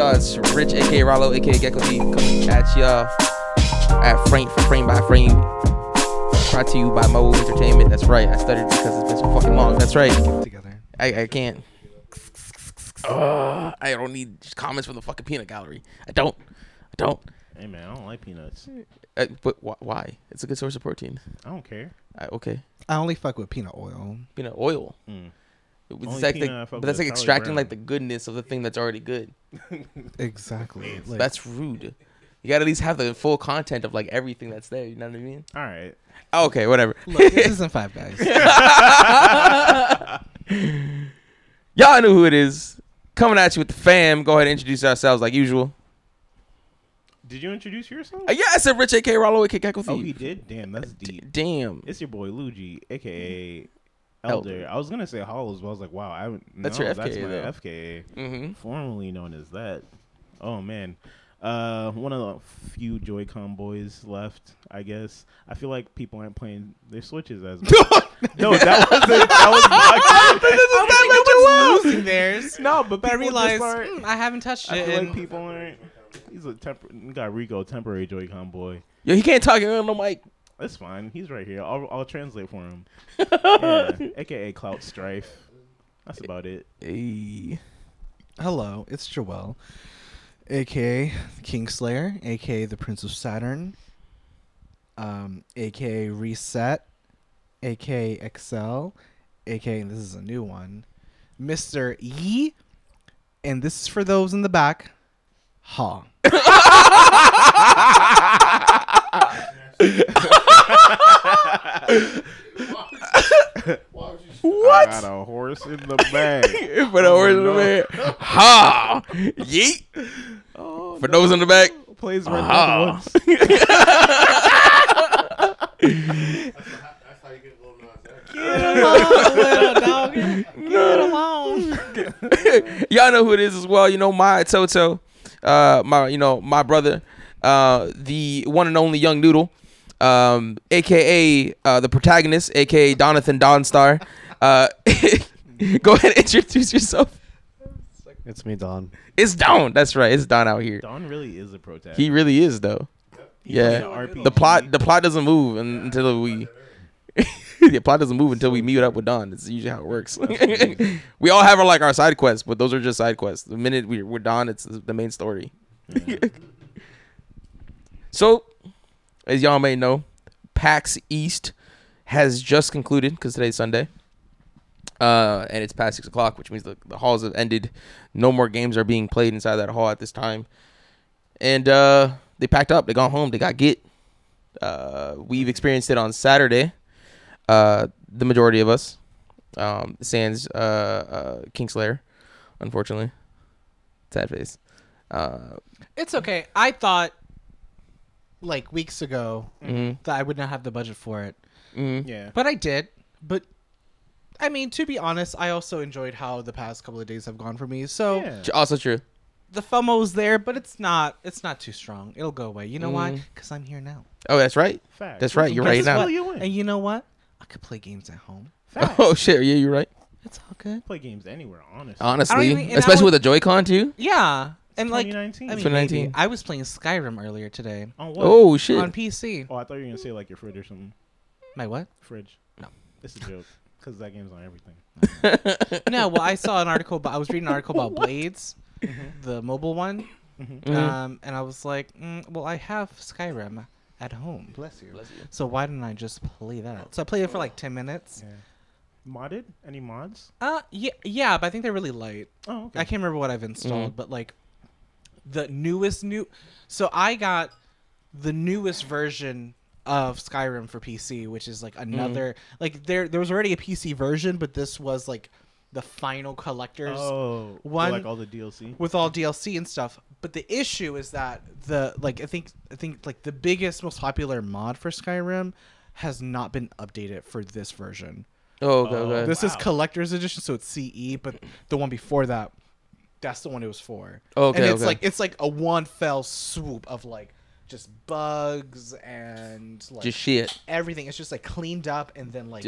y'all. It's Rich, A.K. Rollo, A.K. Gecko D, coming at y'all at frame by frame. Brought to you by Mobile Entertainment. That's right. I stuttered because it's been so fucking long. That's right. I can't. I don't need comments from the fucking peanut gallery. I don't. Hey man, I don't like peanuts. But why? It's a good source of protein. I don't care. Okay. I only fuck with peanut oil. Peanut oil. Mm. But that's like extracting like the goodness of the thing that's already good. Exactly. Like, that's rude. You gotta at least have the full content of like everything that's there. You know what I mean? All right. Okay. Whatever. Look, this isn't Five Guys. Y'all know who it is. Coming at you with the fam. Go ahead and introduce ourselves like usual. Did you introduce yourself? Yeah, I said Rich, a.k.a. Rollo, a.k.a. Gecko Thief. Oh, you did? Damn, that's deep. Damn. It's your boy, Luigi, a.k.a. Elder. I was going to say Hollows, but I was like, wow. That's your FKA. That's my though. FKA, mm-hmm. Formerly known as that. Oh, man. One of the few Joy-Con boys left, I guess. I feel like people aren't playing their Switches as much. No, that was losing theirs. No, but I realized I haven't touched it. I feel like people aren't. He's a got Rico, temporary Joy-Con boy. Yo, he can't talk on the mic. That's fine. He's right here. I'll translate for him. Yeah. AKA Clout Strife. That's about it. Hey. Hello, it's Joel, AKA Kingslayer, AKA the Prince of Saturn, AKA Reset, AKA Excel, AKA, and this is a new one, Mr. E, and this is for those in the back. Ha. What? I got a horse in the bag. For the horse in the bag. Ha. Yeet. Oh, for those in the back. Plays right now. That's how you get little dogs. Get along, little dog. Get along. Y'all know who it is as well. You know my Toto. My brother, the one and only Young Noodle, AKA the protagonist, AKA Donathan Donstar. Go ahead and introduce yourself. It's me, Don. It's Don. That's right. It's Don out here. Don really is a protagonist. He really is, though. Yeah. The plot doesn't move until we. The plot doesn't move until we meet up with Don. It's usually how it works. We all have our side quests, but those are just side quests. The minute we're Don, it's the main story. Yeah. So, as y'all may know, PAX East has just concluded because today's Sunday, and it's past 6:00, which means the halls have ended. No more games are being played inside that hall at this time, and they packed up. They gone home. They got get. We've experienced it on Saturday. The majority of us, sans Kingslayer, unfortunately. Sad face. It's okay. I thought, like, weeks ago, mm-hmm. that I would not have the budget for it. Mm-hmm. Yeah. But I did. But, I mean, to be honest, I also enjoyed how the past couple of days have gone for me. So yeah. Also true. The FOMO's there, but it's not too strong. It'll go away. You know why? Because I'm here now. Oh, that's right. Fact. That's right. You're right now. You and you know what? I could play games at home. Fact. Oh, shit. Yeah, you're right. It's all good. Play games anywhere, honestly. Especially with a Joy-Con, too? Yeah. And like, 2019. I mean, 2019. Maybe. I was playing Skyrim earlier today. On what? Oh, shit. On PC. Oh, I thought you were going to say, like, your fridge or something. My what? Fridge. No. It's a joke. Because that game's on everything. No, well, I was reading an article about Blades, mm-hmm. the mobile one. Mm-hmm. And I was like, well, I have Skyrim. At home. Bless you. So why didn't I just play that? So I played it for like 10 minutes. Yeah. Modded? Any mods? Yeah, but I think they're really light. Oh, okay. I can't remember what I've installed, but like the newest. So I got the newest version of Skyrim for PC, which is like another like there was already a PC version, but this was like the final collector's one, like all the DLC with all DLC and stuff. But the issue is that I think like the biggest, most popular mod for Skyrim has not been updated for this version. Oh, okay. This is collector's edition, so it's CE. But the one before that, that's the one it was for. Okay, and it's like a one fell swoop of like just bugs and like just shit. Everything. It's just like cleaned up and then like.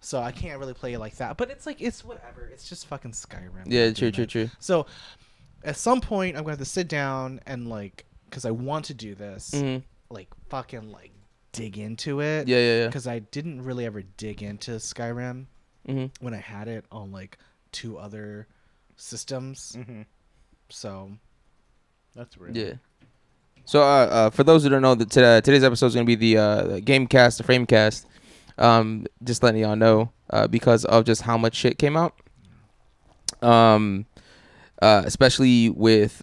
So I can't really play it like that. But it's whatever. It's just fucking Skyrim. Yeah, true. So at some point I'm going to have to sit down and like, because I want to do this, like fucking like dig into it. Yeah. Because I didn't really ever dig into Skyrim when I had it on like two other systems. So that's real. Yeah. So for those who don't know, that today's episode is going to be the Gamecast, the Framecast. Just letting y'all know because of just how much shit came out. Especially with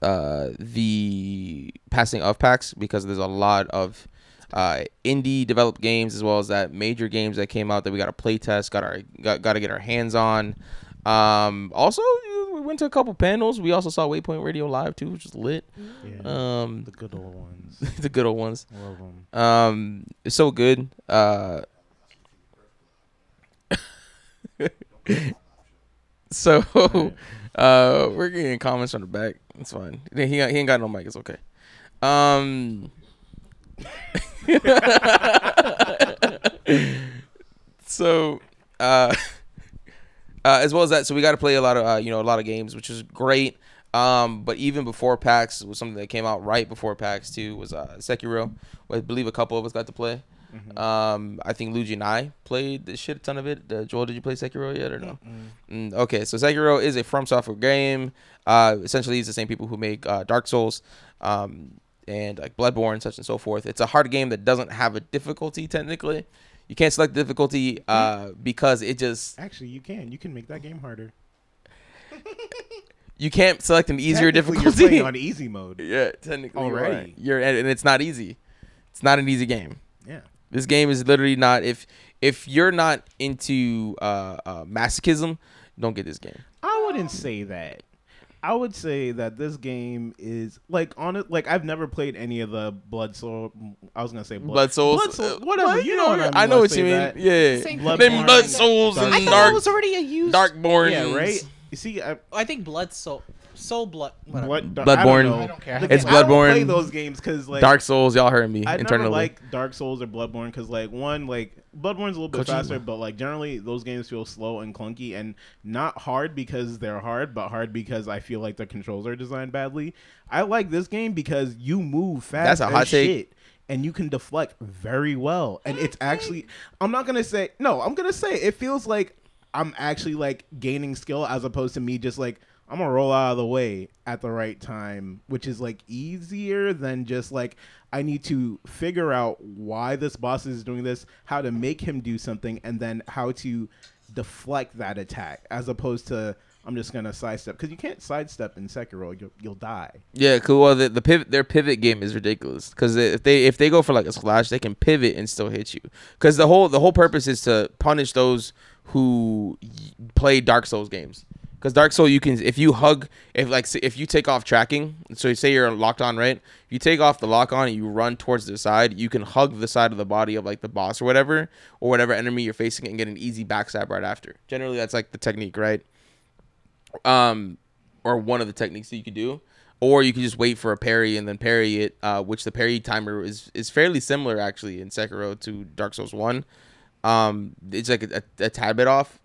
the passing of PAX, because there's a lot of indie developed games as well as that major games that came out that we got to play test, got to get our hands on. Also, we went to a couple panels. We also saw Waypoint Radio live too, which is lit. Yeah, the good old ones. The good old ones. Love them. It's so good. So we're getting comments on the back. It's fine. He ain't got no mic. It's okay. So as well as that, so we got to play a lot of a lot of games, which is great. But even before PAX, was something that came out right before PAX too was Sekiro. I believe a couple of us got to play. I think Luigi and I played the shit ton of it. Joel, did you play Sekiro yet or no? Okay, so Sekiro is a From Software game. Essentially, it's the same people who make Dark Souls and like Bloodborne, such and so forth. It's a hard game that doesn't have a difficulty technically. You can't select the difficulty because it just actually you can make that game harder. You can't select an easier difficulty. You're playing on easy mode. Yeah, technically already. And it's not easy. It's not an easy game. Yeah. This game is literally not. If you're not into masochism, don't get this game. I wouldn't say that. I would say that this game is like on it. Like I've never played any of the Blood Souls. Whatever you know. I know what you mean. That. Yeah. Blood Souls and I thought it was already a used Darkborn. Yeah. Right. You see, I think Bloodborne. I don't care. It's Bloodborne. I don't play those games because like Dark Souls, y'all heard me. I never like Dark Souls or Bloodborne because like one like Bloodborne's a little bit faster, but like generally those games feel slow and clunky and not hard because they're hard, but hard because I feel like the controls are designed badly. I like this game because you move fast. That's a hot take. And you can deflect very well, and it's actually I'm gonna say it feels like I'm actually like gaining skill as opposed to me just like. I'm going to roll out of the way at the right time, which is, like, easier than just, like, I need to figure out why this boss is doing this, how to make him do something, and then how to deflect that attack, as opposed to I'm just going to sidestep. Because you can't sidestep in Sekiro. You'll die. Yeah, cool. Well, their pivot game is ridiculous. Because if they go for, like, a slash, they can pivot and still hit you. Because the whole purpose is to punish those who play Dark Souls games. Because Dark Souls, you can if you take off tracking. So say you're locked on, right? You take off the lock on and you run towards the side. You can hug the side of the body of like the boss or whatever enemy you're facing and get an easy backstab right after. Generally, that's like the technique, right? Or one of the techniques that you could do, or you can just wait for a parry and then parry it. Which the parry timer is fairly similar actually in Sekiro to Dark Souls 1. It's like a tad bit off.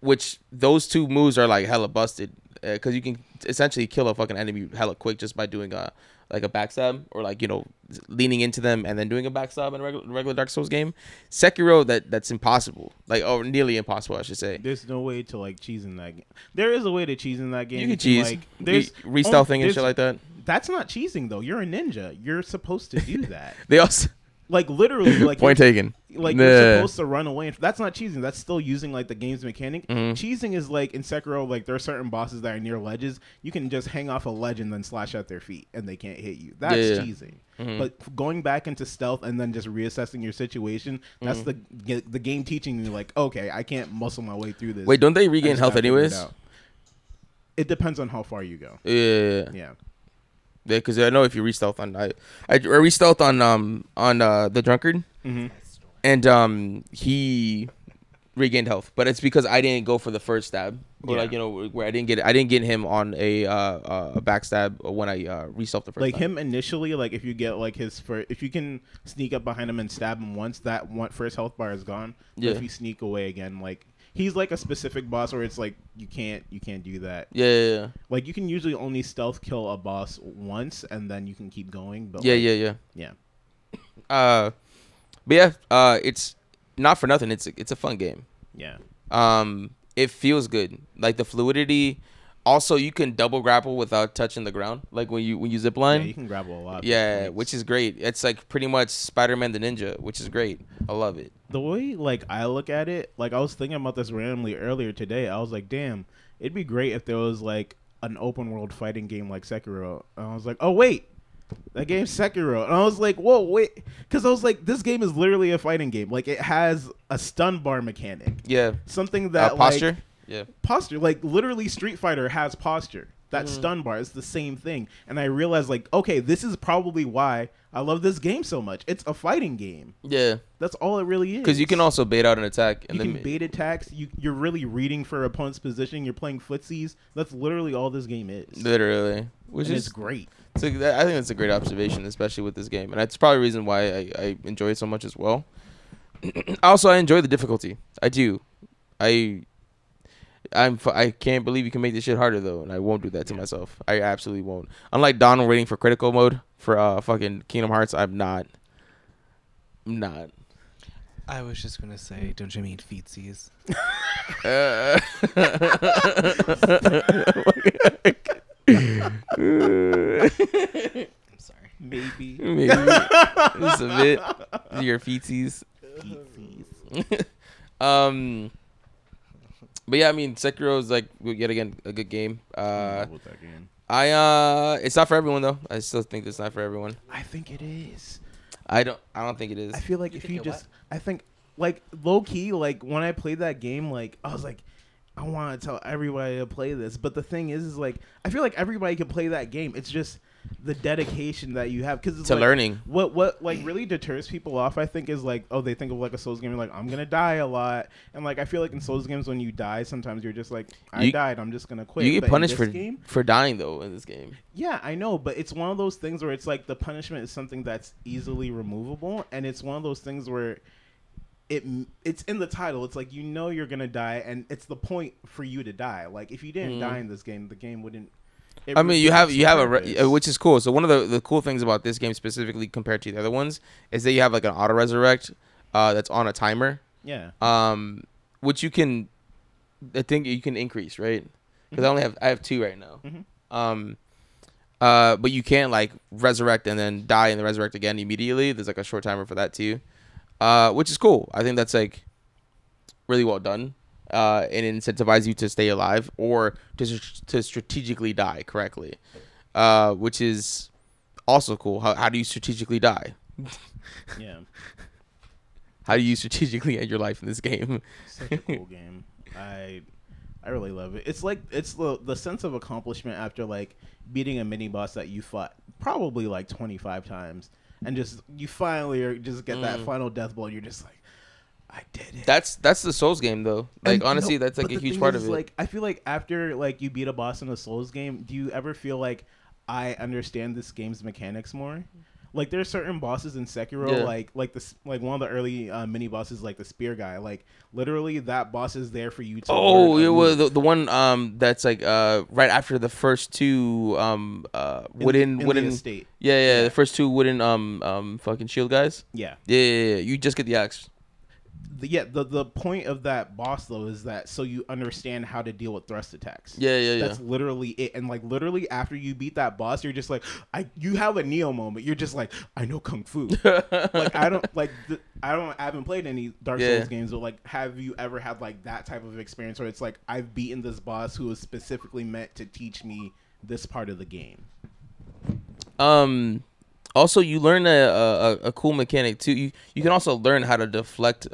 Which those two moves are like hella busted because you can essentially kill a fucking enemy hella quick just by doing a backstab or like, you know, leaning into them and then doing a backstab in a regular Dark Souls game. Sekiro, that's impossible, like, or nearly impossible, I should say. There's no way to like cheese in that game. There is a way to cheese in that game. You can cheese. Like, there's restealthing and shit like that. That's not cheesing though. You're a ninja. You're supposed to do that. They also. Like literally, like point taken. Like you're supposed to run away. That's not cheesing. That's still using like the game's mechanic. Cheesing is like in Sekiro. Like there are certain bosses that are near ledges. You can just hang off a ledge and then slash at their feet, and they can't hit you. That's cheesing. But going back into stealth and then just reassessing your situation. That's the game teaching you. Like okay, I can't muscle my way through this. Wait, don't they regain health anyways? It depends on how far you go. Yeah. Because I know if you re-stealth on... I re-stealth on the drunkard. And he... regained health, but it's because I didn't go for the first stab. Or like, you know, where I didn't get him on a backstab when I reselfed the first. Like time. Him initially, like if you get like his first, if you can sneak up behind him and stab him once, that one first health bar is gone. Yeah. But if you sneak away again, like he's like a specific boss where it's like you can't do that. Yeah. Like you can usually only stealth kill a boss once and then you can keep going. But yeah. It's not for nothing. It's a fun game. Yeah. It feels good, like the fluidity. Also, you can double grapple without touching the ground, like when you zip line. Yeah, you can grapple a lot. Yeah, which is great. It's like pretty much Spider-Man the Ninja, which is great. I love it. The way like I look at it, like I was thinking about this randomly earlier today. I was like, damn, it'd be great if there was like an open world fighting game like Sekiro. And I was like, oh wait, that game's Sekiro. And I was like, whoa, wait, because I was like, this game is literally a fighting game. Like it has a stun bar mechanic. Yeah. Something that posture. Like, yeah. Posture. Like literally Street Fighter has posture. That stun bar is the same thing. And I realized like, okay, this is probably why I love this game so much. It's a fighting game. Yeah. That's all it really is. Because you can also bait out an attack. And you can bait attacks. You're really reading for opponent's position. You're playing footsies. That's literally all this game is. Literally. Which is great. So I think that's a great observation, especially with this game. And that's probably the reason why I enjoy it so much as well. Also, I enjoy the difficulty. I do. I can't believe you can make this shit harder, though, and I won't do that to myself. I absolutely won't. Unlike Donald waiting for critical mode for fucking Kingdom Hearts, I'm not. I was just going to say, don't you mean feetsies? I'm sorry. Maybe. Just a bit. Your feetsies. But yeah, I mean, Sekiro is like yet again a good game. With that game. It's not for everyone though. I still think it's not for everyone. I think it is. I don't think it is. I feel like I think like low key, like when I played that game, like I was like, I want to tell everybody to play this. But the thing is like I feel like everybody can play that game. It's just the dedication that you have because it's to like, learning. What like really deters people off, I think, is like, oh, they think of like a Souls game like I'm gonna die a lot, and like I feel like in Souls games when you die, sometimes you're just like I died, I'm just gonna quit. You get but punished for dying though in this game. Yeah, I know, but it's one of those things where it's like the punishment is something that's easily removable, and it's one of those things where it's in the title. It's like you know you're gonna die, and it's the point for you to die. Like if you didn't die in this game, the game wouldn't. I mean, you have a which is cool. So one of the cool things about this game specifically compared to the other ones is that you have like an auto resurrect that's on a timer. Yeah. Which I think you can increase, right? Because I have two right now. Mm-hmm. But you can't like resurrect and then die and then resurrect again immediately. There's like a short timer for that too, which is cool. I think that's like really well done. And incentivize you to stay alive or to strategically die correctly, which is also cool. How do you strategically die? Yeah. How do you strategically end your life in this game? Such a cool game. I really love it. It's like it's the sense of accomplishment after like beating a mini boss that you fought probably like 25 times, and just you finally just get that final death blow. And you're just like, I did it. That's the Souls game though. Like honestly, that's like a huge part of it. Like I feel like after like you beat a boss in a Souls game, do you ever feel like I understand this game's mechanics more? Like there's certain bosses in Sekiro, like one of the early mini bosses, like the spear guy. Like literally, that boss is there for you to. Oh, it was the one that's like right after the first two wooden estate. Yeah, the first two wooden fucking shield guys. Yeah. You just get the axe. The point of that boss though is that so you understand how to deal with thrust attacks. Yeah. That's literally it, and like literally after you beat that boss, you're just like, you have a Neo moment. You're just like, I know kung fu. Like I haven't played any Dark Souls games, but like, have you ever had like that type of experience where it's like I've beaten this boss who was specifically meant to teach me this part of the game? Also, you learn a cool mechanic too. You can also learn how to deflect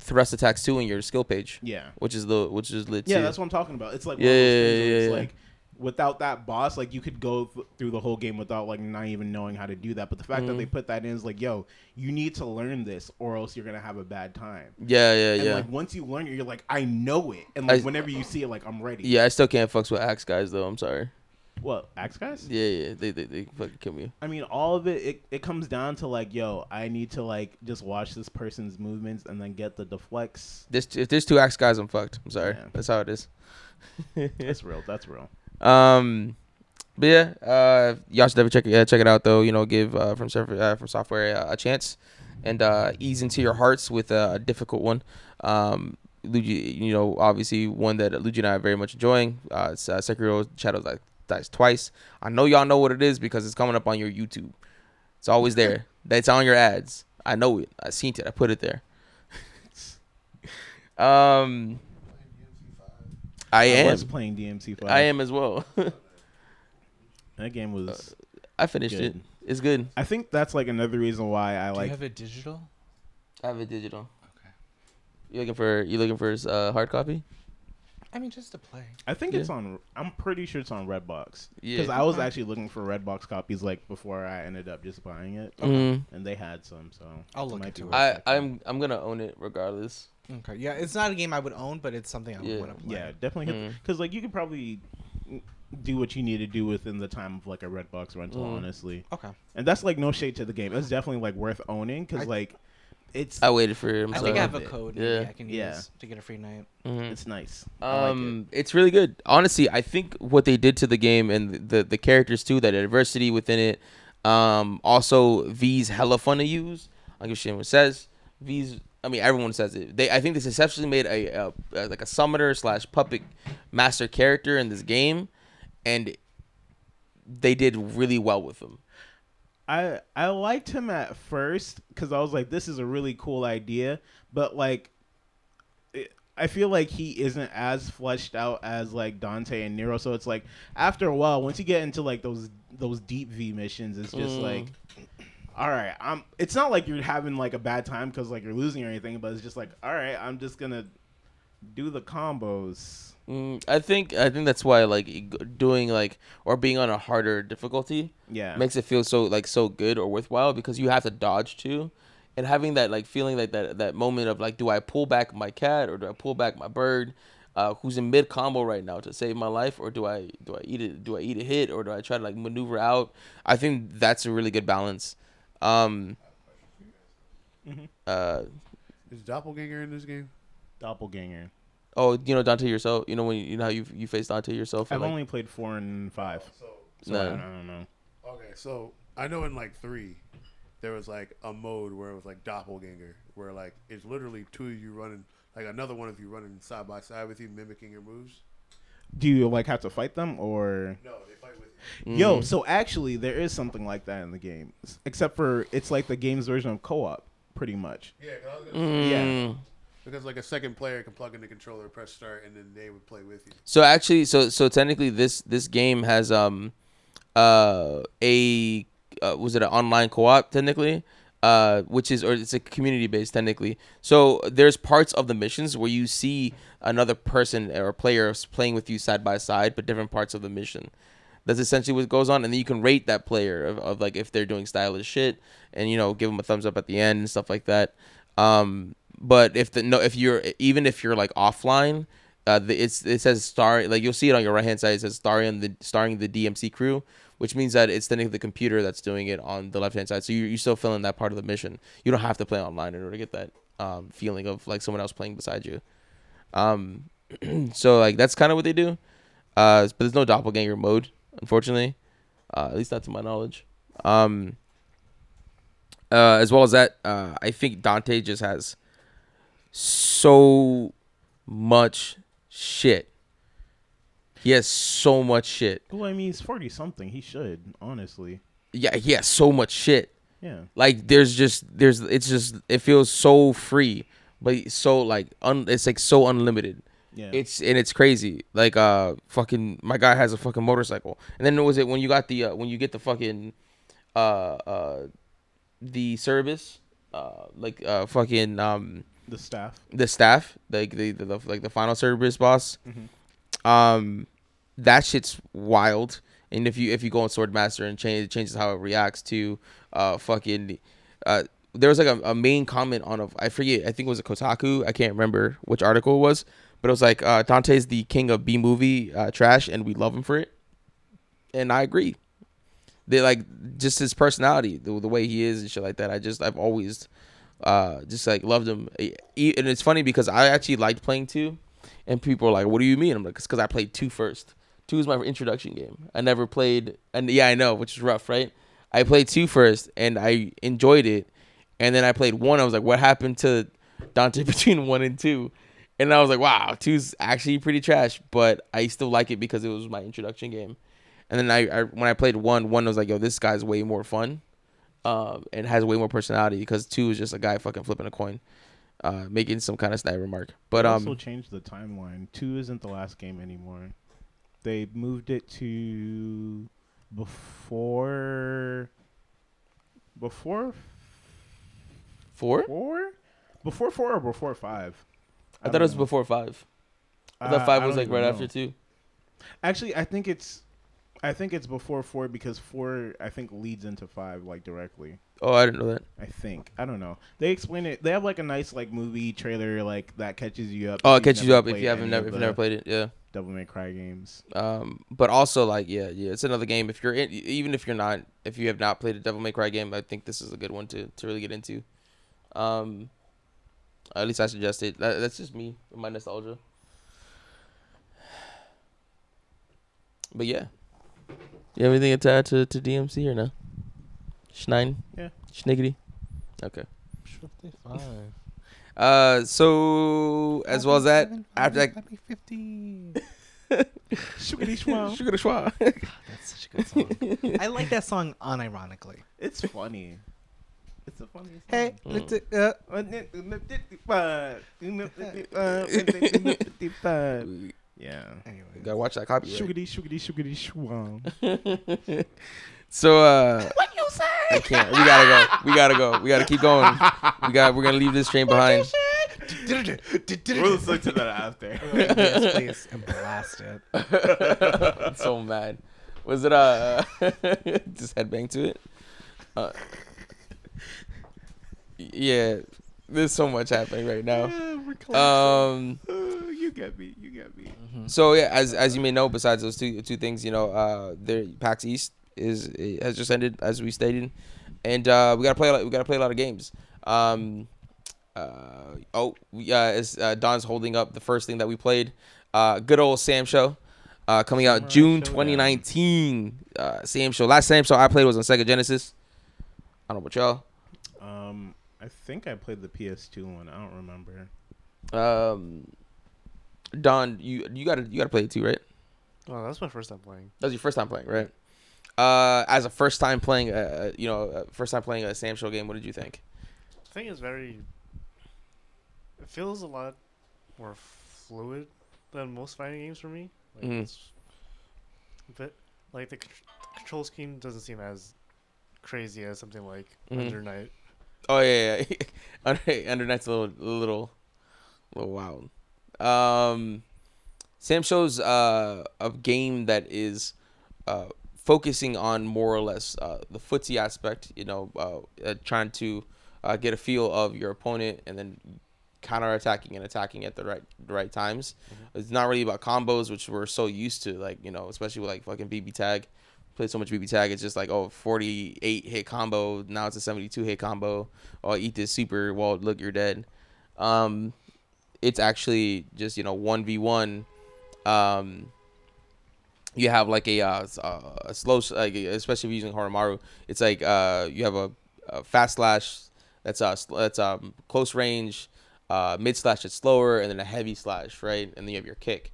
thrust attacks too in your skill page. Yeah, which is lit too. Yeah, that's what I'm talking about. It's like one of those things where it's like without that boss, like, you could go through the whole game without, like, not even knowing how to do that. But the fact that they put that in is like, yo, you need to learn this or else you're going to have a bad time. Yeah. Like, once you learn it, you're like, I know it. And, like, whenever you see it, like, I'm ready. Yeah, I still can't fucks with axe guys, though. I'm sorry. What, axe guys? Yeah. They fucking kill me. I mean, all of it comes down to, like, yo, I need to, like, just watch this person's movements and then get the deflects. If there's two axe guys, I'm fucked. I'm sorry. Yeah. That's how it is. That's real. But yeah, y'all should definitely check it out, though. You know, give From Software a chance and ease into your hearts with a difficult one. Luigi, you know, obviously one that Luigi and I are very much enjoying. It's Sekiro Shadows Dies Twice. I know y'all know what it is because it's coming up on your YouTube. It's always there. That's on your ads. I know it. I seen it. I put it there. I was playing DMC5. I am as well. That game was. I finished good. It's good. I think that's like another reason why I like. Do you have it digital? I have it digital. Okay. You looking for hard copy? I mean, just to play. I think it's on. I'm pretty sure it's on Redbox. Yeah. Because I was actually looking for Redbox copies like before I ended up just buying it, and they had some. So I'll look into it. I'm gonna own it regardless. Okay. Yeah, it's not a game I would own, but it's something I would want to play. Yeah, definitely. Because like you could probably do what you need to do within the time of like a Redbox rental, honestly. Okay. And that's like no shade to the game. It's definitely like worth owning because like it's. I waited for it. I think I have a code. Yeah. I can use to get a free night. Mm-hmm. It's nice. I like it. It's really good. Honestly, I think what they did to the game and the characters too, that adversity within it. Also, V's hella fun to use. I don't give a shit what it says. V's. I mean, everyone says it. I think they successfully made a like a summoner / puppet master character in this game, and they did really well with him. I liked him at first because I was like, this is a really cool idea, but like, I feel like he isn't as fleshed out as like Dante and Nero. So it's like after a while, once you get into like those deep V missions, it's just like. All right, it's not like you're having like a bad time because like you're losing or anything, but it's just like, all right, I'm just gonna do the combos. I think that's why like doing like or being on a harder difficulty, makes it feel so good or worthwhile because you have to dodge too, and having that like feeling like that moment of like, do I pull back my cat or do I pull back my bird, who's in mid combo right now to save my life, or do I eat it? Do I eat a hit or do I try to like maneuver out? I think that's a really good balance. Is Doppelganger in this game? Doppelganger. Oh, you know Dante yourself. You know when you know how you face Dante yourself. I've only played 4 and 5. So I don't know. Okay, so I know in like 3, there was like a mode where it was like Doppelganger, where like it's literally two of you running, like another one of you running side by side with you, mimicking your moves. Do you like have to fight them or? No, they fight with you. Yo, so actually there is something like that in the game, except for it's like the game's version of co-op, pretty much. Yeah, because like a second player can plug in the controller, press start, and then they would play with you. So actually, so technically, this game has was it an online co-op technically? Which is, or it's a community based technically. So there's parts of the missions where you see another person or player playing with you side by side, but different parts of the mission. That's essentially what goes on. And then you can rate that player of like, if they're doing stylish shit and, you know, give them a thumbs up at the end and stuff like that. But if you're like offline, it says star, like you'll see it on your right hand side. It says starring the DMC crew, which means that it's the computer that's doing it on the left-hand side. So you're still feeling that part of the mission. You don't have to play online in order to get that feeling of, like, someone else playing beside you. So, like, that's kind of what they do. But there's no doppelganger mode, unfortunately, at least not to my knowledge. As well as that, I think Dante just has so much shit. He has so much shit. Well, I mean, he's 40-something. He should, honestly. Yeah, he has so much shit. Yeah. Like, it feels so free, but so, like, it's, like, so unlimited. Yeah. It's crazy. Like, fucking, my guy has a fucking motorcycle. And then was it when you got the service, the staff, like the final service boss. that shit's wild. And if you go on Swordmaster and change, it changes how it reacts to there was like a main comment on I think it was a Kotaku, I can't remember which article it was, but it was like Dante's the king of B-movie trash and we love him for it. And I agree. They like just his personality, the way he is and shit like that. I've always just like loved him. And it's funny because I actually liked playing 2, and people are like, "What do you mean?" I'm like, "It's because I played 2 first. 2 is my introduction game. I never played, and yeah, I know, which is rough, right? I played 2 first, and I enjoyed it, and then I played 1. I was like, "What happened to Dante between 1 and 2?" And I was like, "Wow, 2's actually pretty trash, but I still like it because it was my introduction game." And then I when I played 1 was like, yo, this guy's way more fun and has way more personality, because 2 is just a guy fucking flipping a coin, making some kind of snide remark. But they also changed the timeline. 2 isn't the last game anymore. They moved it to before 4? Before 4 or before 5? I thought it was before 5. I thought 5 was like right after 2. Actually, I think it's before 4, because 4, I think, leads into 5, like, directly. Oh, I didn't know that. I think. I don't know. They explain it. They have, like, a nice, like, movie trailer, like, that catches you up. Oh, it catches you up if you haven't never played it, yeah. Devil May Cry games. But also, like, yeah, it's another game. If you're in, even if you're not, if you have not played a Devil May Cry game, I think this is a good one to really get into. At least I suggest it. That's just me, my nostalgia. But, yeah. You have anything to add to DMC or no? Schnein? Yeah. Schniggity? Okay. 55. So, as well as that, after that. Happy 50. Shugity Schwa. Shugity Schwa. That's such a good song. I like that song unironically. It's funny. It's a funny song. Hey, let's Yeah. Anyway, gotta watch that copyright. Shugity, so what you say? I can't. We gotta go. We gotta keep going. We're gonna leave this train behind. We'll listen to that after. Yes, please, and blast it. I'm so mad. Was it just headbang to it? Yeah. There's so much happening right now. Yeah, we're close. You get me. Mm-hmm. So yeah, as you may know, besides those two things, you know, PAX East has just ended, as we stated, and we gotta play a lot of games. Don's holding up the first thing that we played, good old Sam Show, coming out June 2019. Sam Show. Last Sam Show I played was on Sega Genesis. I don't know about y'all. I think I played the PS2 one. I don't remember. Don, you gotta play it too, right? Oh, that's my first time playing. That was your first time playing, right? As a first time playing a Sam Show game, what did you think? I think it's it feels a lot more fluid than most fighting games for me. Like, It's a bit, like the control scheme doesn't seem as crazy as something like Under Night. Oh yeah. Under Night's a little wild. Sam Show's a game that is focusing on more or less the footsie aspect, you know, trying to get a feel of your opponent and then counterattacking and attacking at the right times. Mm-hmm. It's not really about combos, which we're so used to, like, you know, especially with like fucking BB Tag. Played so much BB Tag, it's just like, oh, 48 hit combo, now it's a 72 hit combo. Oh, eat this super, well, look, you're dead. It's actually just, you know, 1v1. You have like a slow, like, especially if you're using Horomaru, it's like you have a fast slash that's close range, mid slash that's slower, and then a heavy slash, right? And then you have your kick.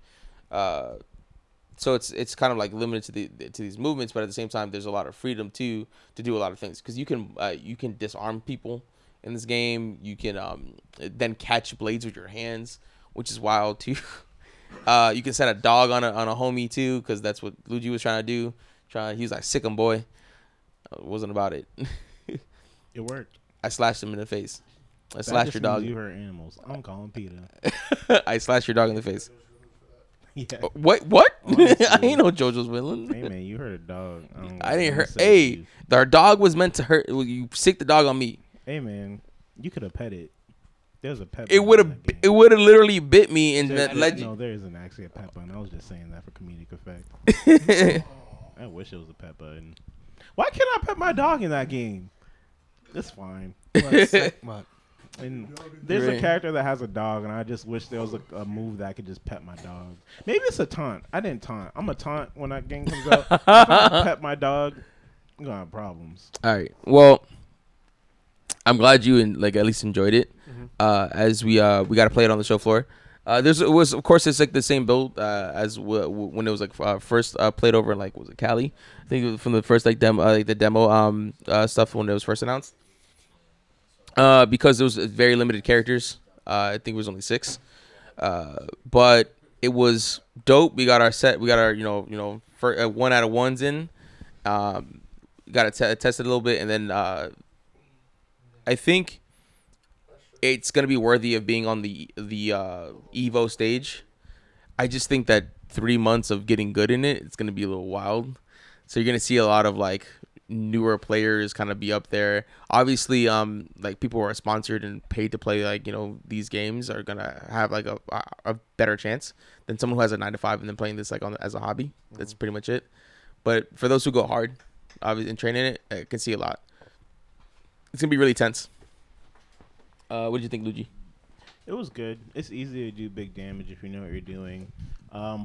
So it's kind of like limited to these movements, but at the same time, there's a lot of freedom to do a lot of things, because you can disarm people in this game. You can then catch blades with your hands, which is wild too. You can set a dog on a homie too, because that's what Luigi was trying to do. He was like, "Sick 'em, boy." It wasn't about it. It worked. I slashed him in the face. I slashed your dog. You hurt animals. I'm calling PETA. I slashed your dog in the face. Yeah. What? Honestly, I ain't no JoJo's villain. Hey man, you hurt a dog. I didn't hurt. Hey, our dog was meant to hurt. You sick the dog on me. Hey man, you could have pet it. There's a pet. It would have literally bit me and that legend. No, there isn't actually a pet button. I was just saying that for comedic effect. I wish it was a pet button. Why can't I pet my dog in that game? It's fine. And there's a character that has a dog, and I just wish there was a move that I could just pet my dog. Maybe it's a taunt. I didn't taunt. I'm a taunt when that game comes out. If I pet my dog, I'm gonna have problems. All right. Well, I'm glad you at least enjoyed it. Mm-hmm. As we got to play it on the show floor. It's like the same build as when it was first played over in was it Cali? I think it was from the first demo stuff when it was first announced. Because it was very limited characters. I think it was only 6. But it was dope. We got our set. We got our, for 1 out of 1s in. Got to test it a little bit. And then I think it's going to be worthy of being on the Evo stage. I just think that 3 months of getting good in it, it's going to be a little wild. So you're going to see a lot of newer players kind of be up there. Obviously, people who are sponsored and paid to play these games are gonna have a better chance than someone who has a 9-to-5 and then playing this as a hobby. Mm-hmm. That's pretty much it. But for those who go hard, obviously, and train in it, I can see a lot. It's gonna be really tense. What did you think, Luigi? It was good. It's easy to do big damage if you know what you're doing.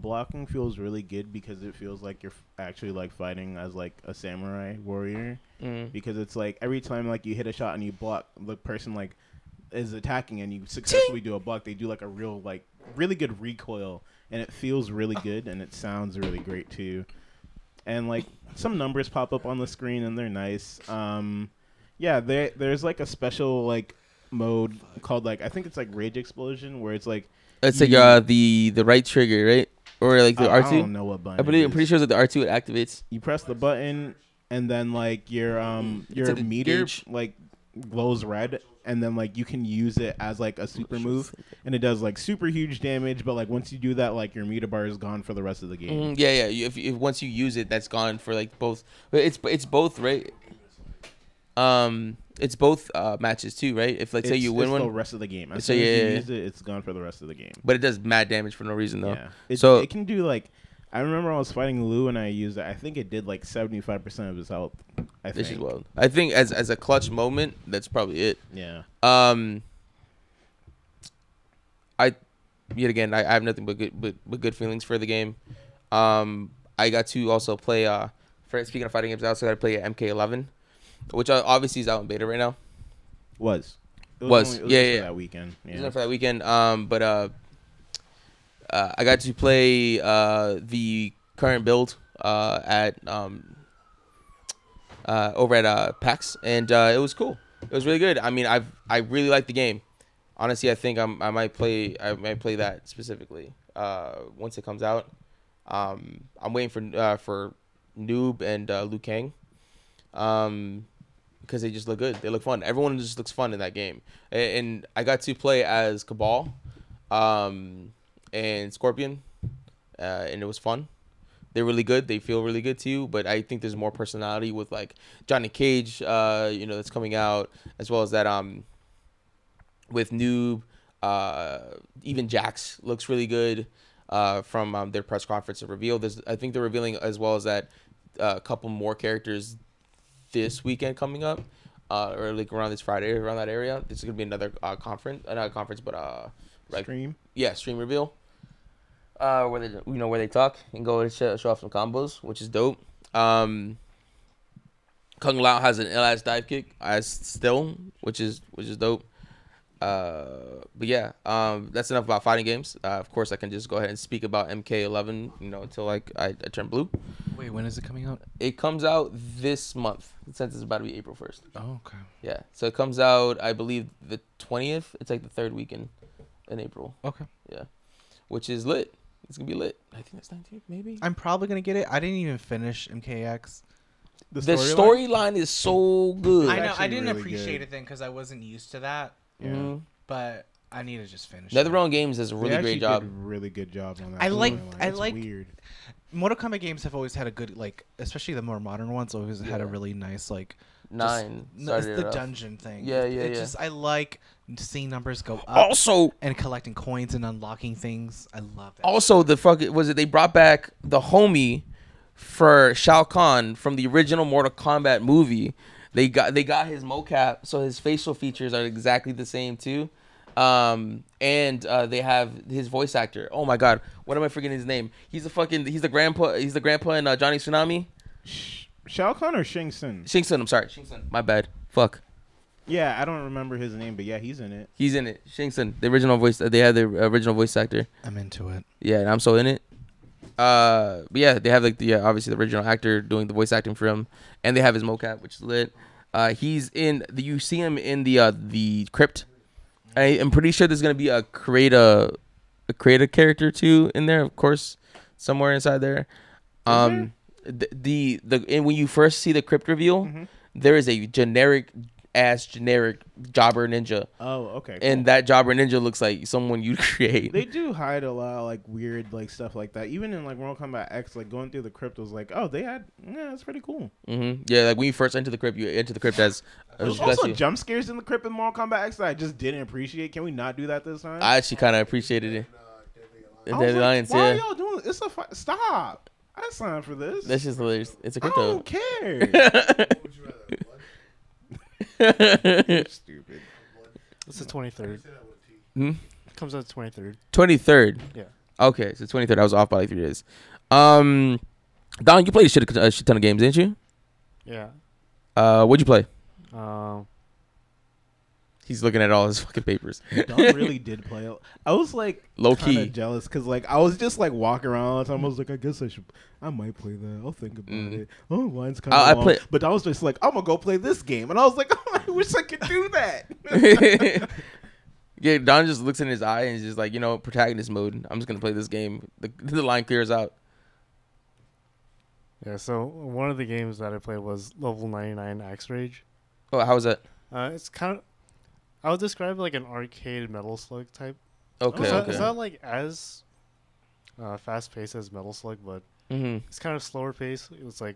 Blocking feels really good because it feels like you're actually fighting as a samurai warrior. Mm. Because it's every time you hit a shot and you block, the person is attacking and you successfully do a block. They do a real really good recoil and it feels really good and it sounds really great too. And some numbers pop up on the screen and they're nice. Yeah, there's a special mode called I think it's Rage Explosion where it's It's the right trigger, right? Or the R2? I don't know what button. I'm pretty sure it's the R2 it activates. You press the button and then your meter gauge. Glows red and then you can use it as a super move and it does super huge damage, but once you do that your meter bar is gone for the rest of the game. Yeah. If once you use it, that's gone for both. But it's both, right? It's both matches too, right? If say you win one, the rest of the game. As soon as you use it, it's gone for the rest of the game. But it does mad damage for no reason though. Yeah. So it can do I remember I was fighting Lou and I used it. I think it did 75% of his health. I think. This is wild. I think as a clutch moment, that's probably it. Yeah. I have nothing but good feelings for the game. I got to also play. Speaking of fighting games, I also got to play MK11. Which obviously is out in beta right now. It was that weekend. Yeah. It was not for that weekend. But I got to play the current build at over at PAX, and it was cool. It was really good. I mean, I really liked the game. Honestly, I think I might play that specifically once it comes out. I'm waiting for Noob and Liu Kang. Because they just look good. They look fun. Everyone just looks fun in that game. And I got to play as Cabal and Scorpion, and it was fun. They're really good. They feel really good to you, but I think there's more personality with Johnny Cage, that's coming out, as well as that with Noob. Even Jax looks really good from their press conference and reveal. I think they're revealing as well as that a couple more characters this weekend coming up, or around this Friday, around that area. This is gonna be another conference, stream. Yeah, stream reveal. Where they talk and go and show off some combos, which is dope. Kung Lao has an ill-ass dive kick still, which is dope. But yeah, that's enough about fighting games. Of course, I can just go ahead and speak about MK11, until I turn blue. Wait, when is it coming out? It comes out this month, since it's about to be April 1st. Oh, okay. Yeah, so it comes out, I believe, the 20th. It's the third weekend in April. Okay. Yeah, which is lit. It's going to be lit. I think that's 19th, maybe. I'm probably going to get it. I didn't even finish MKX. The storyline is so good. I know. I didn't appreciate it then because I wasn't used to that. Yeah. Mm-hmm. But I need to just finish. NetherRealm Games does a really great job. Really good job on that. I like. Weird. Mortal Kombat games have always had a good, like, especially the more modern ones, always had a really nice, like, it's the dungeon thing. Yeah. Just, I like seeing numbers go up. Also, and collecting coins and unlocking things. I love it. Also, they brought back the homie for Shao Kahn from the original Mortal Kombat movie. They got his mocap, so his facial features are exactly the same too. And they have his voice actor. Oh my God, what am I forgetting his name? He's the grandpa in Johnny Tsunami. Shao Kahn or Shang Tsung? Shang Tsung. I'm sorry, Shang Tsung. My bad. Fuck. Yeah, I don't remember his name, but yeah, he's in it. He's in it. Shang Tsung, the original voice. They had the original voice actor. I'm into it. Yeah, and I'm so in it. But yeah, they have obviously the original actor doing the voice acting for him, and they have his mocap, which is lit. You see him in the crypt. I'm pretty sure there's gonna be a create a character too in there, of course, somewhere inside there. And when you first see the crypt reveal, there is a generic jobber ninja. Oh, okay. Cool. And that jobber ninja looks like someone you'd create. They do hide a lot of, like, weird, like, stuff like that. Even in, like, Mortal Kombat X, like, going through the crypt was like, oh, they had, yeah, that's pretty cool. Mm-hmm. Yeah, like, when you first enter the crypt, you enter the crypt as... There's also jump scares in the crypt in Mortal Kombat X that I just didn't appreciate. Can we not do that this time? I actually kind of appreciated it. And Deadly Alliance, why are y'all doing this? It's a fight. Stop. I signed for this. That's just hilarious. It's a crypto. I don't care. What would you rather? Stupid. It's the 23rd. It comes out the 23rd. 23rd. Yeah. Okay, so 23rd. I was off by like 3 days. Don, you played a shit ton of games, didn't you? Yeah. What'd you play? He's looking at all his fucking papers. Don really did play. I was like low key jealous because, like, I was just like walking around all the time. I was like, I guess I might play that. I'll think about it. Oh, mine's kind of long. But I was just like, I'm gonna go play this game, and I was like, oh, I wish I could do that. Yeah, Don just looks in his eye and is just like, you know, protagonist mode. I'm just gonna play this game. The line clears out. Yeah. So one of the games that I played was Level 99 Axe Rage. Oh, how was that? It's kind of. I would describe it like an arcade Metal Slug type. Okay. It's not like as fast paced as Metal Slug, but it's kind of slower paced. It's like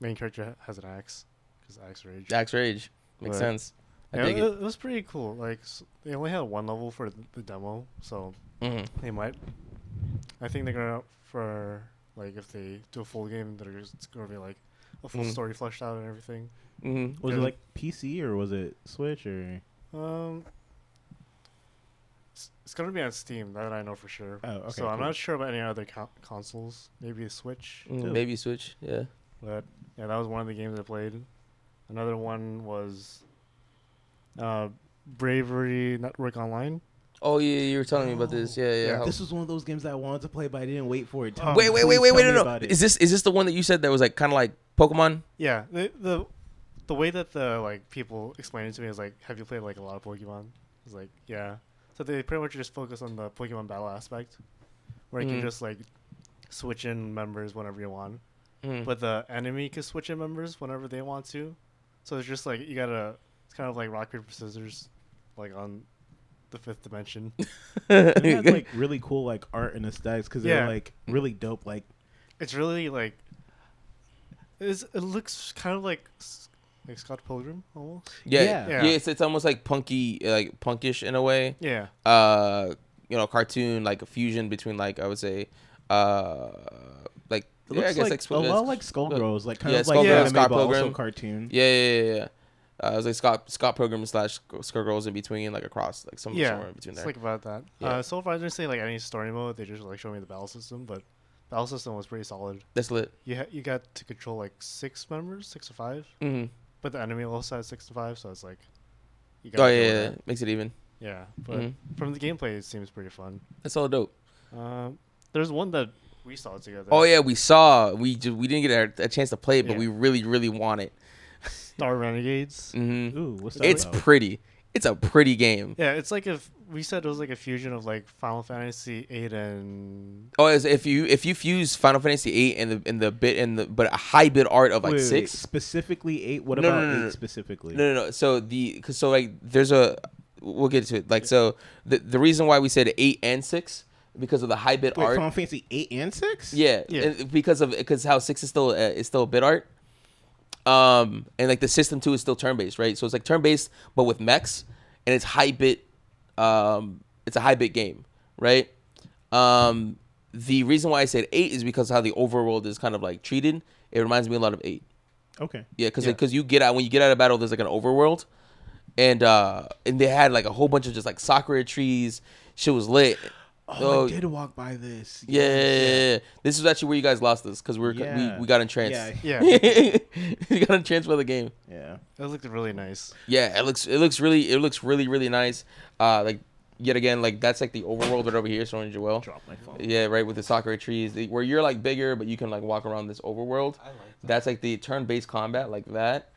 main character has an axe because Axe Rage. Axe Rage makes sense. It was pretty cool. Like they only had one level for the demo, so they might. I think they're gonna for like if they do a full game, it's gonna be like a full story fleshed out and everything. Mm-hmm. Was it like PC or was it Switch or? It's gonna be on Steam. That I know for sure. Oh, okay. So cool. I'm not sure about any other consoles. Maybe a Switch. Maybe Switch. Yeah. But yeah, that was one of the games I played. Another one was Bravery Network Online. Oh yeah, you were telling me about this. Yeah. This was one of those games that I wanted to play, but I didn't wait for it. Wait, no. Is this the one that you said that was like kind of like Pokemon? Yeah. The way that the like people explained it to me is like, have you played like a lot of Pokemon? I was like, yeah. So they pretty much just focus on the Pokemon battle aspect, where you can just like switch in members whenever you want, but the enemy can switch in members whenever they want to. So it's just like you gotta. It's kind of like rock paper scissors, like on the fifth dimension. It had like really cool like art and aesthetics because they're like really dope. Like it's really like. It looks kind of like. Like Scott Pilgrim, almost. Yeah. It's almost like punky, like punkish in a way. Yeah. You know, cartoon, like a fusion between, like I would say, like it looks like a lot like Skullgirls, like kind of like anime, Scott Pilgrim, also cartoon. Yeah. It was like Scott Pilgrim / Skullgirls in between, like across, like somewhere in between there. It's like about that. Yeah. So far I didn't say like any story mode. They just like show me the battle system, but the battle system was pretty solid. That's lit. You got to control like 6 members, 6 or 5. Mm-hmm. But the enemy also has 6 to 5, so it's like, you gotta that makes it even. Yeah, but from the gameplay, it seems pretty fun. That's all dope. There's one that we saw together. Oh yeah, we saw. We didn't get a chance to play it, but we really, really want it. Star Renegades. Mm-hmm. Ooh, what's that? It's pretty. It's a pretty game. Yeah, it's like if we said it was like a fusion of like Final Fantasy 8 and. Oh, if you fuse Final Fantasy 8 and a high bit art of like 6 specifically 8. What about 8 specifically? No. So like there's a we'll get to it. Like, so the reason why we said 8 and 6 because of the high bit art. Final Fantasy 8 and 6. Yeah, yeah. And because how 6 is still bit art. And like the system 2 is still turn based, right? So it's like turn based, but with mechs, and it's high bit. It's a high bit game, right? The reason why I said 8 is because of how the overworld is kind of like treated. It reminds me a lot of 8. Okay. Yeah, because you get out when you get out of battle, there's like an overworld, and they had like a whole bunch of just like sakura trees. Shit was lit. Oh, I did walk by this. Yeah, yeah. This is actually where you guys lost us because we got entranced. Yeah. We got entranced by the game. Yeah, that looked really nice. Yeah, it looks really nice. Like. Yet again, like that's like the overworld right over here, showing Joel. Drop my phone. Yeah, right with the sakura trees, where you're like bigger, but you can like walk around this overworld. I like that. That's like the turn-based combat, like that,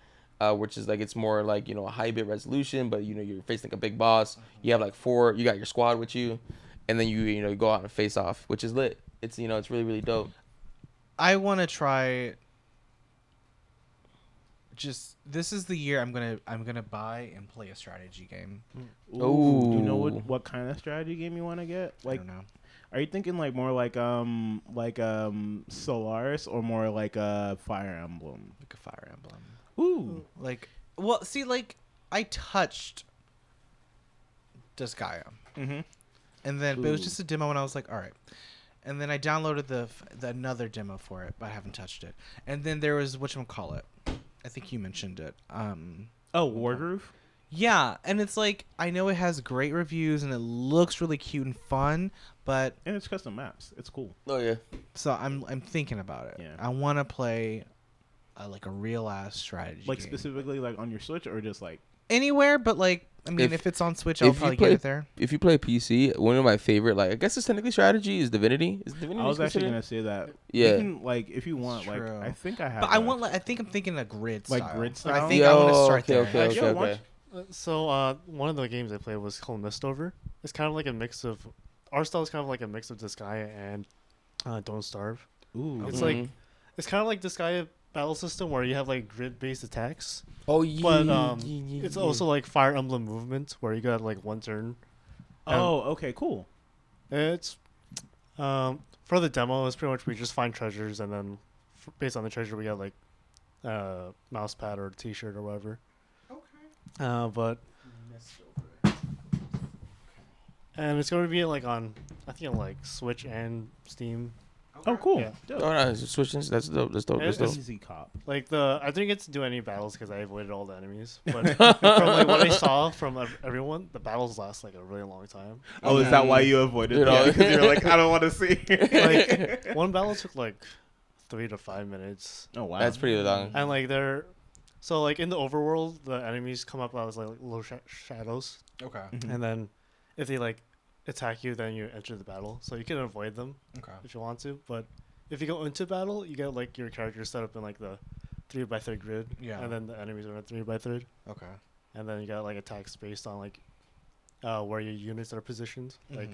which is like it's more like a high bit resolution, but you're facing like, a big boss. Mm-hmm. You have like four. You got your squad with you, and then you go out and face off, which is lit. It's it's really really dope. I want to try. Just this is the year I'm gonna buy and play a strategy game. Oh, do you know what kind of strategy game you want to get? Like, I don't know. Are you thinking like more like Solaris or more like a Fire Emblem? Like a Fire Emblem. Ooh, like well, see, like I touched Disgaea, and then but it was just a demo, and I was like, all right. And then I downloaded the another demo for it, but I haven't touched it. And then there was whatchamacallit. I think you mentioned it. Wargroove? Yeah, and it's like, I know it has great reviews, and it looks really cute and fun, but... And it's custom maps. It's cool. Oh, yeah. So I'm thinking about it. Yeah. I want to play, like, a real-ass strategy game. Specifically, like, on your Switch, or just, like... Anywhere, but, like, I mean, if it's on Switch, I'll probably get it there. If you play PC, one of my favorite, like, I guess it's technically strategy is Divinity. I was actually gonna say that. Yeah, can, like if you want, like I think I have. But I want, like, I think I'm thinking a grid style. Like grid style. I think I want to start there. Okay. So one of the games I played was called Mistover. It's kind of like a mix of our style is kind of like a mix of Disgaea and Don't Starve. Ooh, it's like it's kind of like Disgaea. Battle system where you have like grid based attacks. Oh yeah, but it's also like Fire Emblem movement where you got like one turn. Oh, okay, cool. It's for the demo, it's pretty much we just find treasures and then based on the treasure we got like mouse pad or T-shirt or whatever. Okay. But and it's going to be like on I think on like Switch and Steam. Oh, cool. Yeah. Oh, no, switching. That's dope. That's dope. Easy cop. Like, I didn't get to do any battles because I avoided all the enemies. But from like, what I saw from everyone, the battles last like a really long time. Oh, is that why you avoided it? Because you're like, I don't want to see. Like, one battle took like 3 to 5 minutes. Oh, wow. That's pretty long. And like, so like in the overworld, the enemies come up as like little shadows. Okay. Mm-hmm. And then if they like, attack you, then you enter the battle, so you can avoid them if you want to. But if you go into battle, you get like your character set up in like the 3x3 grid, and then the enemies are in 3x3. Okay, and then you got like attacks based on like where your units are positioned. Like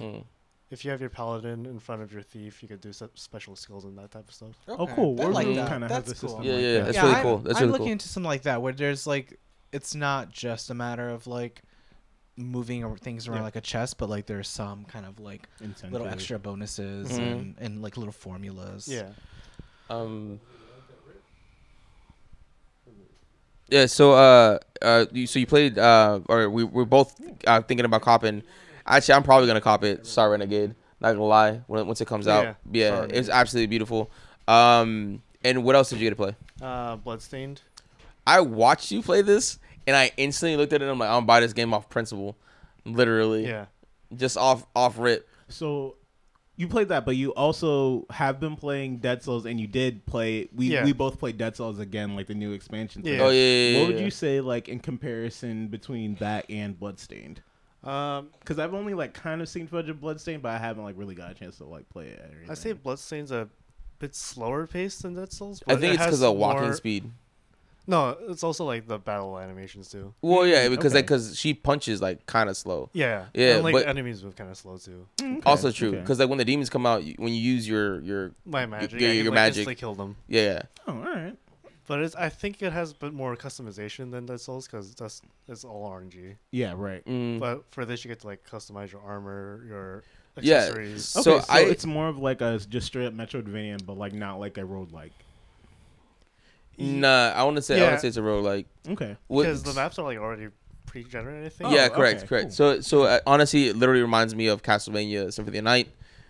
if you have your paladin in front of your thief, you could do special skills and that type of stuff. Okay. Oh, cool! I like that. That's cool. Yeah. That's really cool. I'm looking into something like that where there's like it's not just a matter of like. Moving things around like a chess, but like there's some kind of like little extra bonuses and like little formulas. Yeah. Yeah. So so you played or we're both thinking about copping. Actually, I'm probably gonna cop it. Star Renegade. Not gonna lie. Once it comes out, it was absolutely beautiful. And what else did you get to play? Bloodstained. I watched you play this. And I instantly looked at it and I'm like, I'm gonna buy this game off principle. Literally. Yeah. Just off rip. So you played that, but you also have been playing Dead Cells and you did play we both played Dead Cells again, like the new expansion thing. Oh yeah. What would you say like in comparison between that and Bloodstained? Because I've only like kind of seen footage of Bloodstained, but I haven't like really got a chance to like play it. I say Bloodstained's a bit slower paced than Dead Cells. But I think it's because of walking speed. No, it's also like the battle animations too. Well, yeah, because because she punches like kind of slow. Yeah. And like but enemies move kind of slow too. Okay. Also true, because like when the demons come out, when you use your magic, I can, like, instantly kill them. Yeah. Oh, all right. But it's, I think it has a bit more customization than Dead Souls because it's all RNG. Yeah, right. Mm. But for this, you get to like customize your armor, your accessories. Yeah. Okay, so it's more of like a just straight up Metroidvania, but like not like a roguelike. Nah, I want to say it's a roguelike. Okay. Because the maps are like already pre-generated. I think. Yeah, correct. Cool. So honestly, it literally reminds me of Castlevania Symphony of the Night,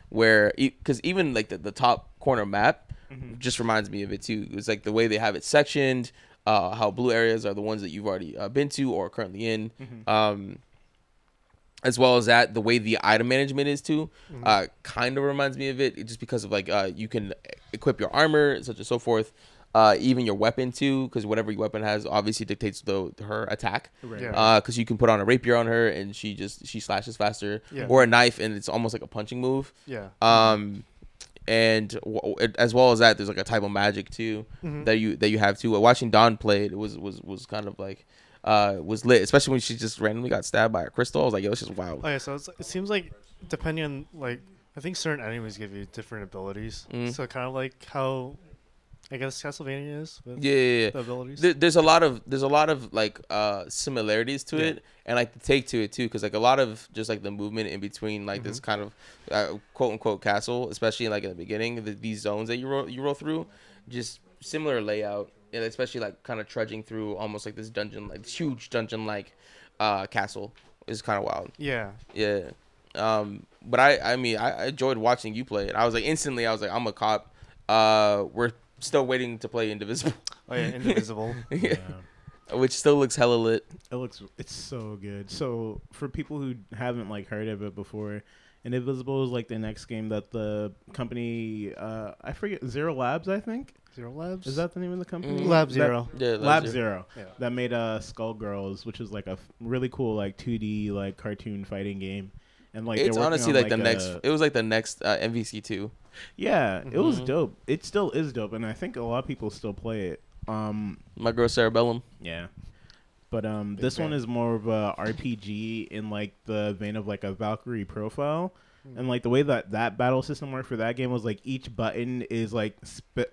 where because even like the top corner map. Mm-hmm. Just reminds me of it too. It's like the way they have it sectioned, how blue areas are the ones that you've already been to or are currently in, mm-hmm. As well as that the way the item management is too, mm-hmm. Kind of reminds me of it just because of like you can equip your armor, such and so forth, even your weapon too, because whatever your weapon has obviously dictates her attack, because yeah. You can put on a rapier on her and she slashes faster, yeah. or a knife and it's almost like a punching move, yeah. And as well as that, there's like a type of magic too, mm-hmm. that you have too. Watching Dawn play it was kind of like was lit, especially when she just randomly got stabbed by a crystal. I was like, yo, it's just wild. Oh yeah, so it seems like depending on like I think certain enemies give you different abilities. Mm-hmm. So kind of like how I guess Castlevania is with the abilities. There's a lot of like similarities to it, and like the take to it too, because like a lot of just like the movement in between like mm-hmm. this kind of quote unquote castle, especially like in the beginning, these zones that you roll through, just similar layout, and especially like kind of trudging through almost like this dungeon, like huge dungeon like castle is kind of wild. Yeah. But I enjoyed watching you play it. I was like instantly, I was like, I'm a cop. We're still waiting to play Indivisible. Oh yeah, Indivisible. Yeah. Which still looks hella lit. It's so good. So for people who haven't like heard of it before, Indivisible is like the next game that the company I forget, Zero Labs, I think. Zero Labs? Is that the name of the company? Mm-hmm. Lab Zero. Yeah. That made Skullgirls, which is like a really cool like 2D like cartoon fighting game. And like it's honestly on, like the next. It was like the next MVC2. Yeah, mm-hmm. It was dope. It still is dope, and I think a lot of people still play it. My girl Cerebellum. Yeah, but this one is more of a RPG in like the vein of like a Valkyrie Profile, mm-hmm. and like the way that battle system worked for that game was like each button is like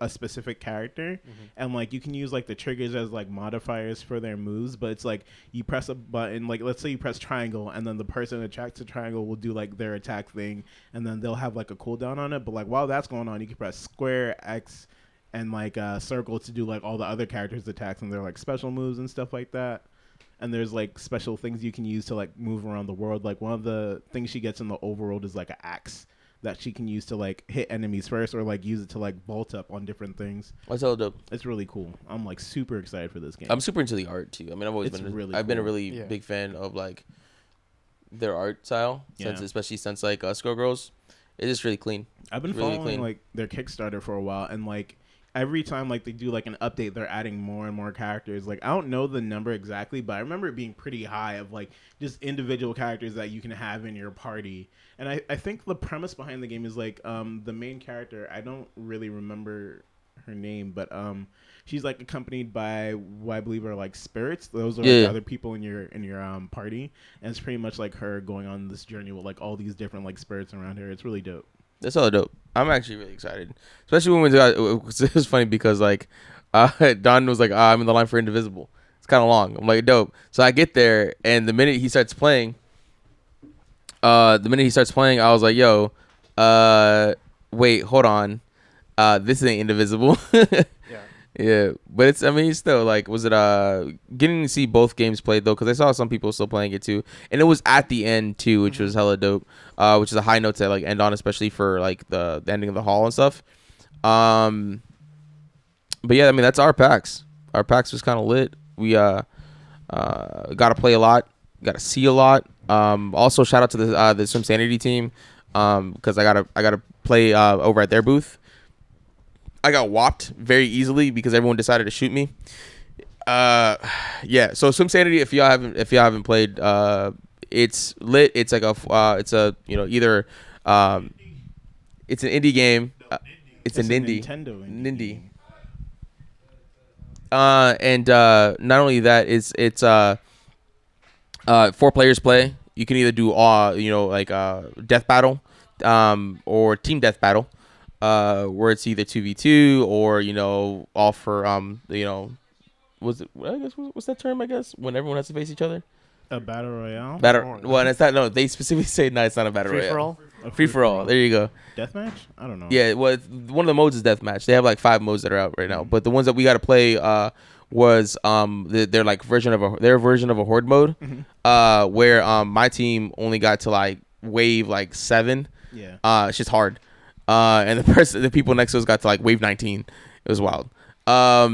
a specific character, mm-hmm. and like you can use like the triggers as like modifiers for their moves. But it's like you press a button, like let's say you press triangle, and then the person that attacks the triangle will do like their attack thing, and then they'll have like a cooldown on it. But like while that's going on, you can press square, X, and like circle to do like all the other characters' attacks and their like special moves and stuff like that. And there's like special things you can use to like move around the world. Like one of the things she gets in the overworld is like an axe that she can use to like hit enemies first, or like use it to like vault up on different things. That's all dope. It's really cool. I'm like super excited for this game. I'm super into the art too. I mean, I've always been a really big fan of like their art style, especially since like Skullgirls. It's just really clean. I've been following like their Kickstarter for a while, and like every time like they do like an update, they're adding more and more characters. Like I don't know the number exactly, but I remember it being pretty high of like just individual characters that you can have in your party. And I think the premise behind the game is like the main character, I don't really remember her name, but she's like accompanied by what I believe are like spirits. Those are like, other people in your party, and it's pretty much like her going on this journey with like all these different like spirits around her. It's really dope. That's all dope. I'm actually really excited, especially when we got. It was funny because like, Don was like, "I'm in the line for Indivisible. It's kind of long." I'm like, "Dope." So I get there, and the minute he starts playing, I was like, "Yo, wait, hold on, this ain't Indivisible." Yeah, but it's. I mean, it's still like, was it getting to see both games played though? Because I saw some people still playing it too, and it was at the end too, which was hella dope. Which is a high note to like end on, especially for like the ending of the hall and stuff. But yeah, I mean that's our PAX. Our PAX was kind of lit. We got to play a lot, got to see a lot. Also shout out to the Swim Sanity team, because I gotta play over at their booth. I got whopped very easily because everyone decided to shoot me. So Swim Sanity, if y'all haven't played, it's lit. It's like it's an indie game. It's an indie Nintendo game. And not only that, it's 4 players play. You can either do death battle, or team death battle. where it's either 2v2 or, you know, offer, you know, what's that term, I guess, when everyone has to face each other? A battle royale? Well, and it's not, no, they specifically say, no, it's not a battle royale. Free for all. There you go. Deathmatch? I don't know. Yeah, well, one of the modes is deathmatch. They have like 5 modes that are out right now, but the ones that we got to play was their like version of a horde mode, where my team only got to like wave like 7. Yeah. It's just hard. And the people next to us got to like wave 19. It was wild. But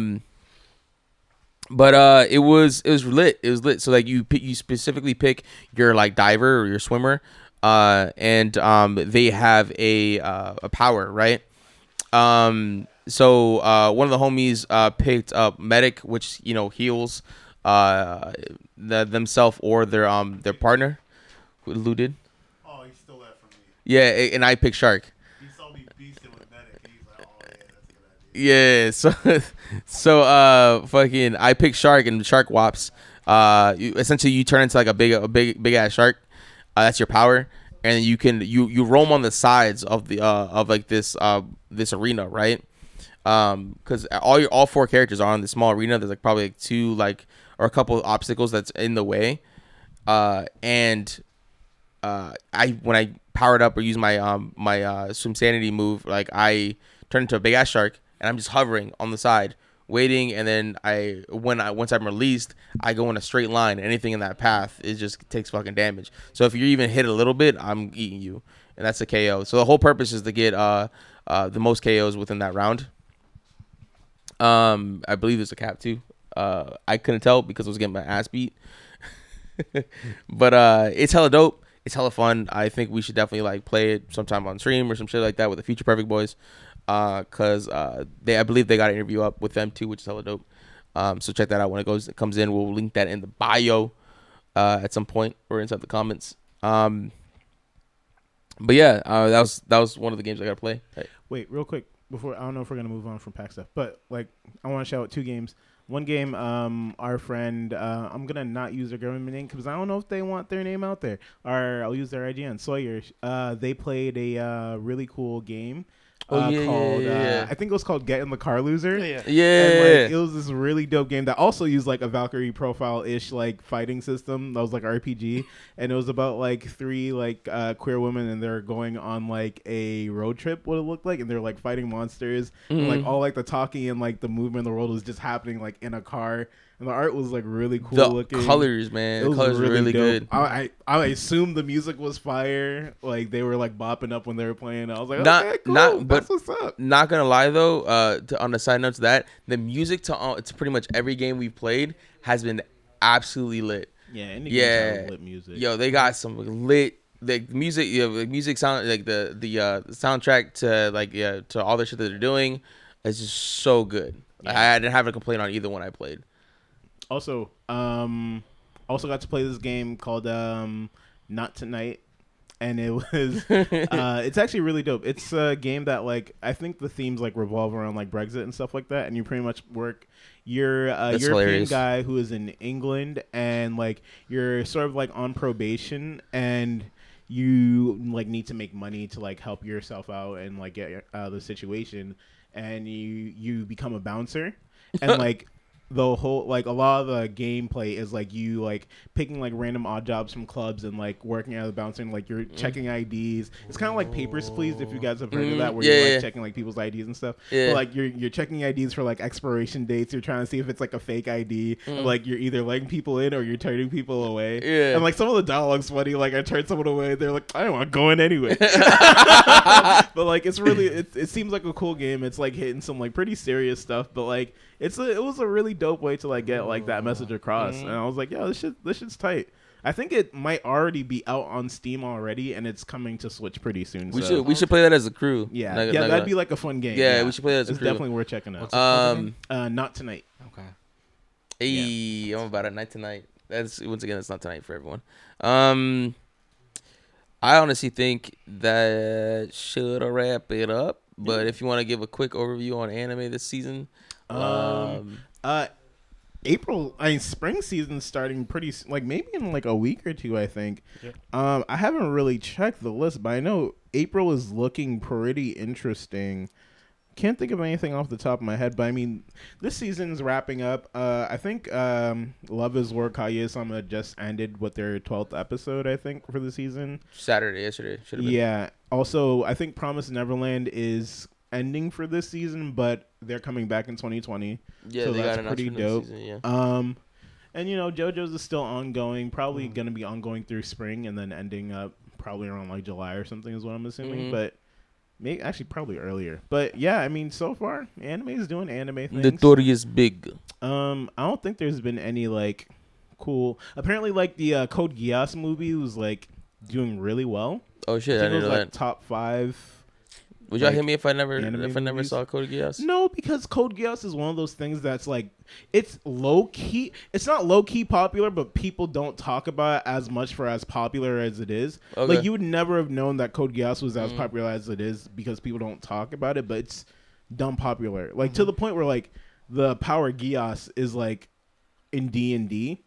it was lit. It was lit. So like you specifically pick your like diver or your swimmer, and they have a power, right? So one of the homies picked up medic, which, you know, heals themselves or their partner, who looted. Oh, he stole that from me. Yeah, and I picked shark. He saw me beasting with medic. He's like, oh yeah, that's a good idea. Yeah, so fucking I picked shark, and shark wops. Essentially, you turn into like a big ass shark. That's your power, and you can you roam on the sides of the of like this arena, right? Because all 4 characters are on this small arena. There's like probably like 2 like or a couple of obstacles that's in the way, and when I powered up or used my my swim sanity move, like I turned into a big ass shark, and I'm just hovering on the side, waiting, and then once I'm released, I go in a straight line. Anything in that path, it just takes fucking damage. So if you even hit a little bit, I'm eating you, and that's a KO. So the whole purpose is to get the most KOs within that round. I believe there's a cap too. I couldn't tell because I was getting my ass beat. But it's hella dope. It's hella fun. I think we should definitely like play it sometime on stream or some shit like that with the Future Perfect Boys. Cause I believe they got an interview up with them too, which is hella dope. So check that out when it comes in. We'll link that in the bio at some point or inside the comments. But yeah, that was one of the games I gotta play. Right. Wait, real quick before, I don't know if we're gonna move on from PAX stuff, but like I want to shout out 2 games. One game, our friend, I'm gonna not use their government name because I don't know if they want their name out there. Or I'll use their ID on Sawyer. They played a really cool game. I think it was called Get in the Car Loser. Yeah, yeah. And, like, it was this really dope game that also used like a Valkyrie profile-ish like fighting system that was like RPG, and it was about like 3 like queer women, and they're going on like a road trip. What it looked like, and they're like fighting monsters. Mm-hmm. And, like all like the talking and like the movement of the world was just happening like in a car. And the art was like really cool looking. Colors, man. The colors were really good. I assumed the music was fire. Like they were like bopping up when they were playing. I was like, okay, cool. That's what's up. Not gonna lie though. On the side note to that, the music to pretty much every game we've played has been absolutely lit. Yeah, and the lit music. Yo, they got some lit. Like music, you know, the music sound like the soundtrack to like to all the shit that they're doing is just so good. Yeah. I didn't have a complaint on either one I played. Also, also got to play this game called Not Tonight, and it was it's actually really dope. It's a game that like I think the themes like revolve around like Brexit and stuff like that, and you pretty much work. You're a European guy who is in England, and like you're sort of like on probation, and you like need to make money to like help yourself out and like get the situation, and you become a bouncer, and like. The whole like a lot of the gameplay is like you like picking like random odd jobs from clubs and like working out of the bouncing, like you're checking IDs. It's kind of like Papers, Please, if you guys have heard of that, where you're like checking like people's IDs and stuff. Yeah. But like you're checking IDs for like expiration dates. You're trying to see if it's like a fake ID. And, like you're either letting people in or you're turning people away. Yeah. And like some of the dialogue's funny. Like I turned someone away. They're like, I don't want to go in anyway. But like it's really it seems like a cool game. It's like hitting some like pretty serious stuff. But like it was a really dope way to like get like that message across, and I was like, yo, this shit's tight. I think it might already be out on Steam already, and it's coming to Switch pretty soon. We should play that as a crew. Yeah, that'd be like a fun game. Yeah, we should play that as a crew. It's definitely worth checking out. Not tonight. Okay. Hey, yeah. I'm about it. Night tonight. That's once again, it's not tonight for everyone. I honestly think that should wrap it up. But if you want to give a quick overview on anime this season. April, I mean, spring season's starting pretty, like maybe in like a week or two, I think. Yep. I haven't really checked the list, but I know April is looking pretty interesting. Can't think of anything off the top of my head, but I mean, this season's wrapping up. I think Love is War Kaguya-sama just ended with their 12th episode, I think, for the season. Saturday, yesterday. Should have been. Yeah. Also, I think Promised Neverland is ending for this season, but they're coming back in 2020. Yeah, so that's pretty dope. Season, yeah. And you know, JoJo's is still ongoing, probably going to be ongoing through spring and then ending up probably around like July or something is what I'm assuming, but maybe actually probably earlier. But yeah, I mean, so far anime is doing anime things. The story is big. I don't think there's been any like cool. Apparently, like the Code Geass movie was like doing really well. Oh shit! I didn't know that. Top 5. Would y'all hit me if I never saw Code Geass? No, because Code Geass is one of those things that's like, it's low key. It's not low key popular, but people don't talk about it as much for as popular as it is. Okay. Like you would never have known that Code Geass was as popular as it is because people don't talk about it. But it's dumb popular, like to the point where like the power Geass is like in D&D.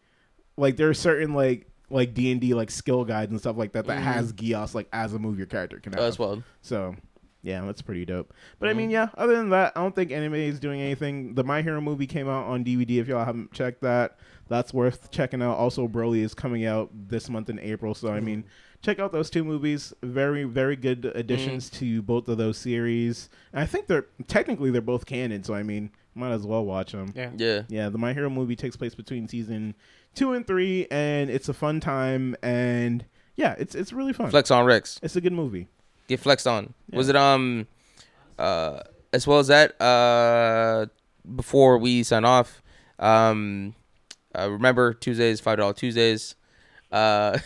Like there are certain like D&D like skill guides and stuff like that that has Geass like as a move your character can have. Oh, that's wild. So. Yeah, that's pretty dope. But I mean, yeah, other than that, I don't think anime is doing anything. The My Hero movie came out on DVD if y'all haven't checked that. That's worth checking out. Also, Broly is coming out this month in April. So, I mean, check out those two movies. Very, very good additions to both of those series. And I think they're both canon. So, I mean, might as well watch them. Yeah. Yeah, the My Hero movie takes place between season 2 and 3. And it's a fun time. And yeah, it's really fun. Flex on Rex. It's a good movie. Get flexed on. Yeah. Was it as well as that before we sign off, remember Tuesdays, $5 Tuesdays. Yo,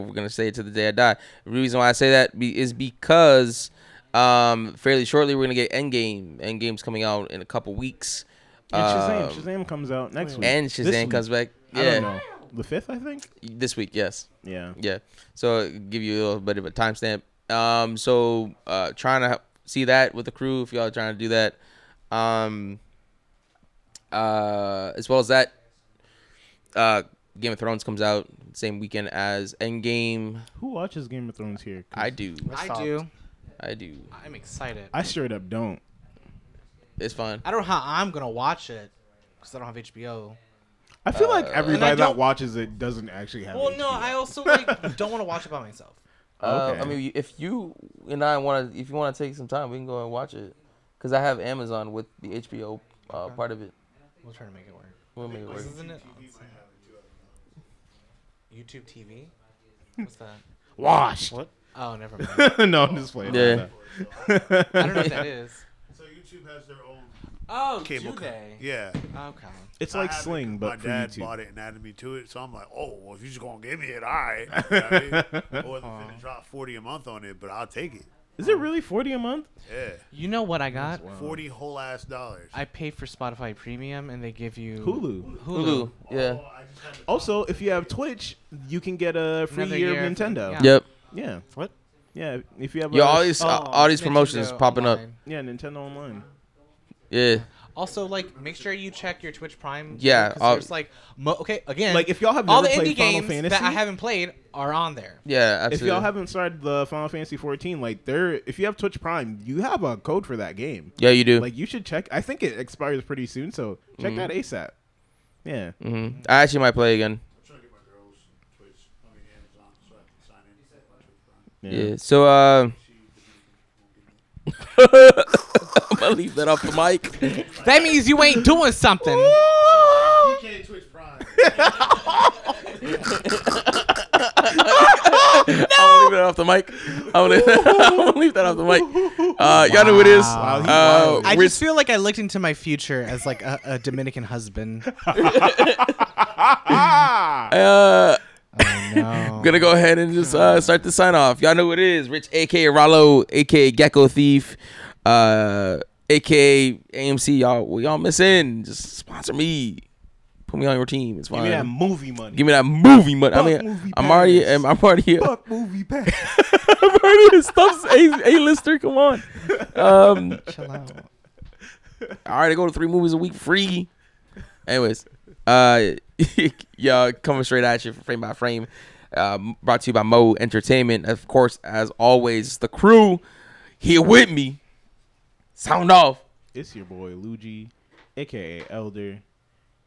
we're gonna say it to the day I die. The reason why I say that is because fairly shortly we're gonna get Endgame. Endgame's coming out in a couple weeks. And Shazam comes out next week. And Shazam comes back. Yeah. I don't know. The 5th, I think. This week, yes. Yeah. So it'll give you a little bit of a timestamp. So trying to see that with the crew if y'all are trying to do that. As well as that, Game of Thrones comes out same weekend as Endgame. Who watches Game of Thrones here? I do. I'm excited. I straight up don't. It's fine. I don't know how I'm gonna watch it because I don't have HBO. I feel like everybody that watches it doesn't actually have. Well, HBO. No, I also like don't want to watch it by myself. Okay. I mean, if you want to take some time, we can go and watch it, because I have Amazon with the HBO part of it. We'll try to make it work. Isn't it YouTube TV? What's that? Wash. What? Oh, never mind. No, I'm just playing. Yeah. I don't know what that is. So YouTube has their own. Oh, cable do they? Yeah. Okay. It's like Sling, but my dad bought it and added me to it, so I'm like, oh, well, if you're just gonna give me it, all right. You know what I mean? I wasn't gonna drop $40 a month on it, but I'll take it. Is it really $40 a month? Yeah. You know what I got? $40 whole ass dollars. I pay for Spotify Premium, and they give you Hulu. Yeah. Also, if you have Twitch, you can get a free year of Nintendo. Yeah. Yep. Yeah. What? Yeah. If you have all these promotions popping up. Yeah, Nintendo Online. Yeah. Also, like, make sure you check your Twitch Prime. Yeah. There's like, if y'all have all the indie games that I haven't played are on there. Yeah, absolutely. If y'all haven't started the Final Fantasy 14, like, if you have Twitch Prime, you have a code for that game. Yeah, you do. Like, you should check. I think it expires pretty soon, so check that ASAP. Yeah. Mm-hmm. I actually might play again. I'm trying to get my girls Twitch on Amazon so I can sign in. Yeah. So, I'm gonna leave that off the mic. That means you ain't doing something. You can't Twitch Prime. No! I'm gonna leave that off the mic. I'm gonna leave that off the mic. Y'all know who it is. I just feel like I looked into my future as like a Dominican husband. Oh, no. I'm gonna go ahead and just start the sign off. Y'all know what it is. Rich, A.K. Rollo, A.K. Gecko Thief, A.K. AMC. Y'all missing. Just sponsor me. Put me on your team. It's fine. Give me that movie money. Fuck, I mean, I'm already here. Fuck movie pass. I'm already here. Stuff's A-lister. Come on. Chill out. All right, I go to 3 movies a week free. Anyways. Y'all coming straight at you frame by frame. Brought to you by Mo Entertainment. Of course, as always, the crew here with me. Sound off. It's your boy Luigi, a.k.a. Elder,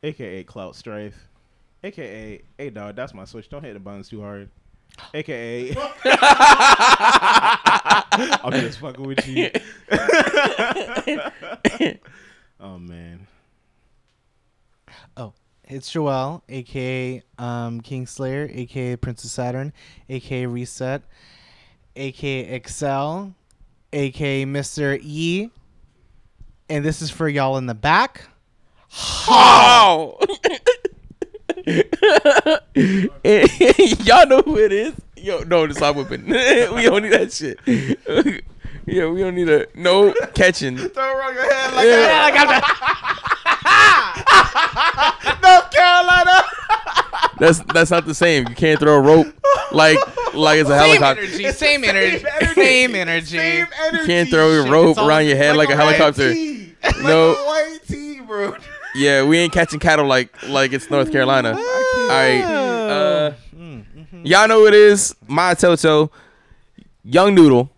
a.k.a. Clout Strife, a.k.a. Hey, dog, that's my switch. Don't hit the buttons too hard. A.k.a. I'm just fucking with you. Oh, man. Oh, it's Joel, a.k.a. Kingslayer, a.k.a. Princess Saturn, a.k.a. Reset, a.k.a. Excel, a.k.a. Mr. E. And this is for y'all in the back. How? Y'all know who it is. Yo, no, it's not whipping. We don't need that shit. Yeah, we don't need a no catching. Throw it wrong your head like that. Yeah. North Carolina. That's not the same. You can't throw a rope like it's a helicopter. Same energy. You can't throw a rope around your head like a helicopter. No. Like a white tee, bro. Yeah, we ain't catching cattle like it's North Carolina. All right. Y'all know who it is. My Toto, Young Noodle,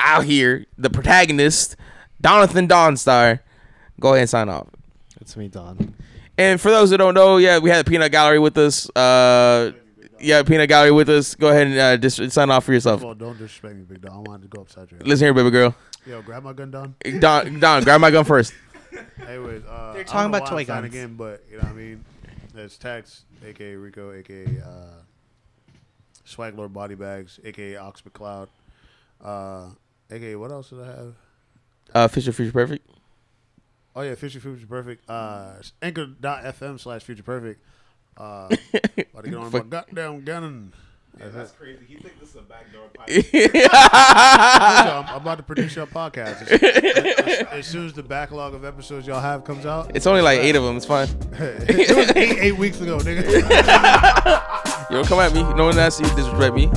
out here, the protagonist, Donathan Donstar. Go ahead and sign off. It's me, Don. And for those who don't know, yeah, we had the Peanut Gallery with us. Peanut Gallery with us. Go ahead and sign off for yourself. Well, don't disrespect me, Big Don. I wanted to go upside your head. Listen here, baby girl. Yo, grab my gun, Don. Don, grab my gun first. Anyways, they're talking about toy guns again, but you know what I mean. There's Tax, aka Rico, aka Swag Lord Body Bags, aka Ox McCloud, aka what else did I have? Fisher Future Perfect. Oh yeah, Fisher Future Perfect. Anchor.fm/Future Perfect. About to get on my goddamn gun. Yeah, that's crazy. He thinks this is a backdoor podcast. I'm about to produce your podcast. As soon as the backlog of episodes y'all have comes out. It's only like 8 of them. It's fine. It was eight weeks ago, nigga. Yo, come at me. No one asked you to disrespect me.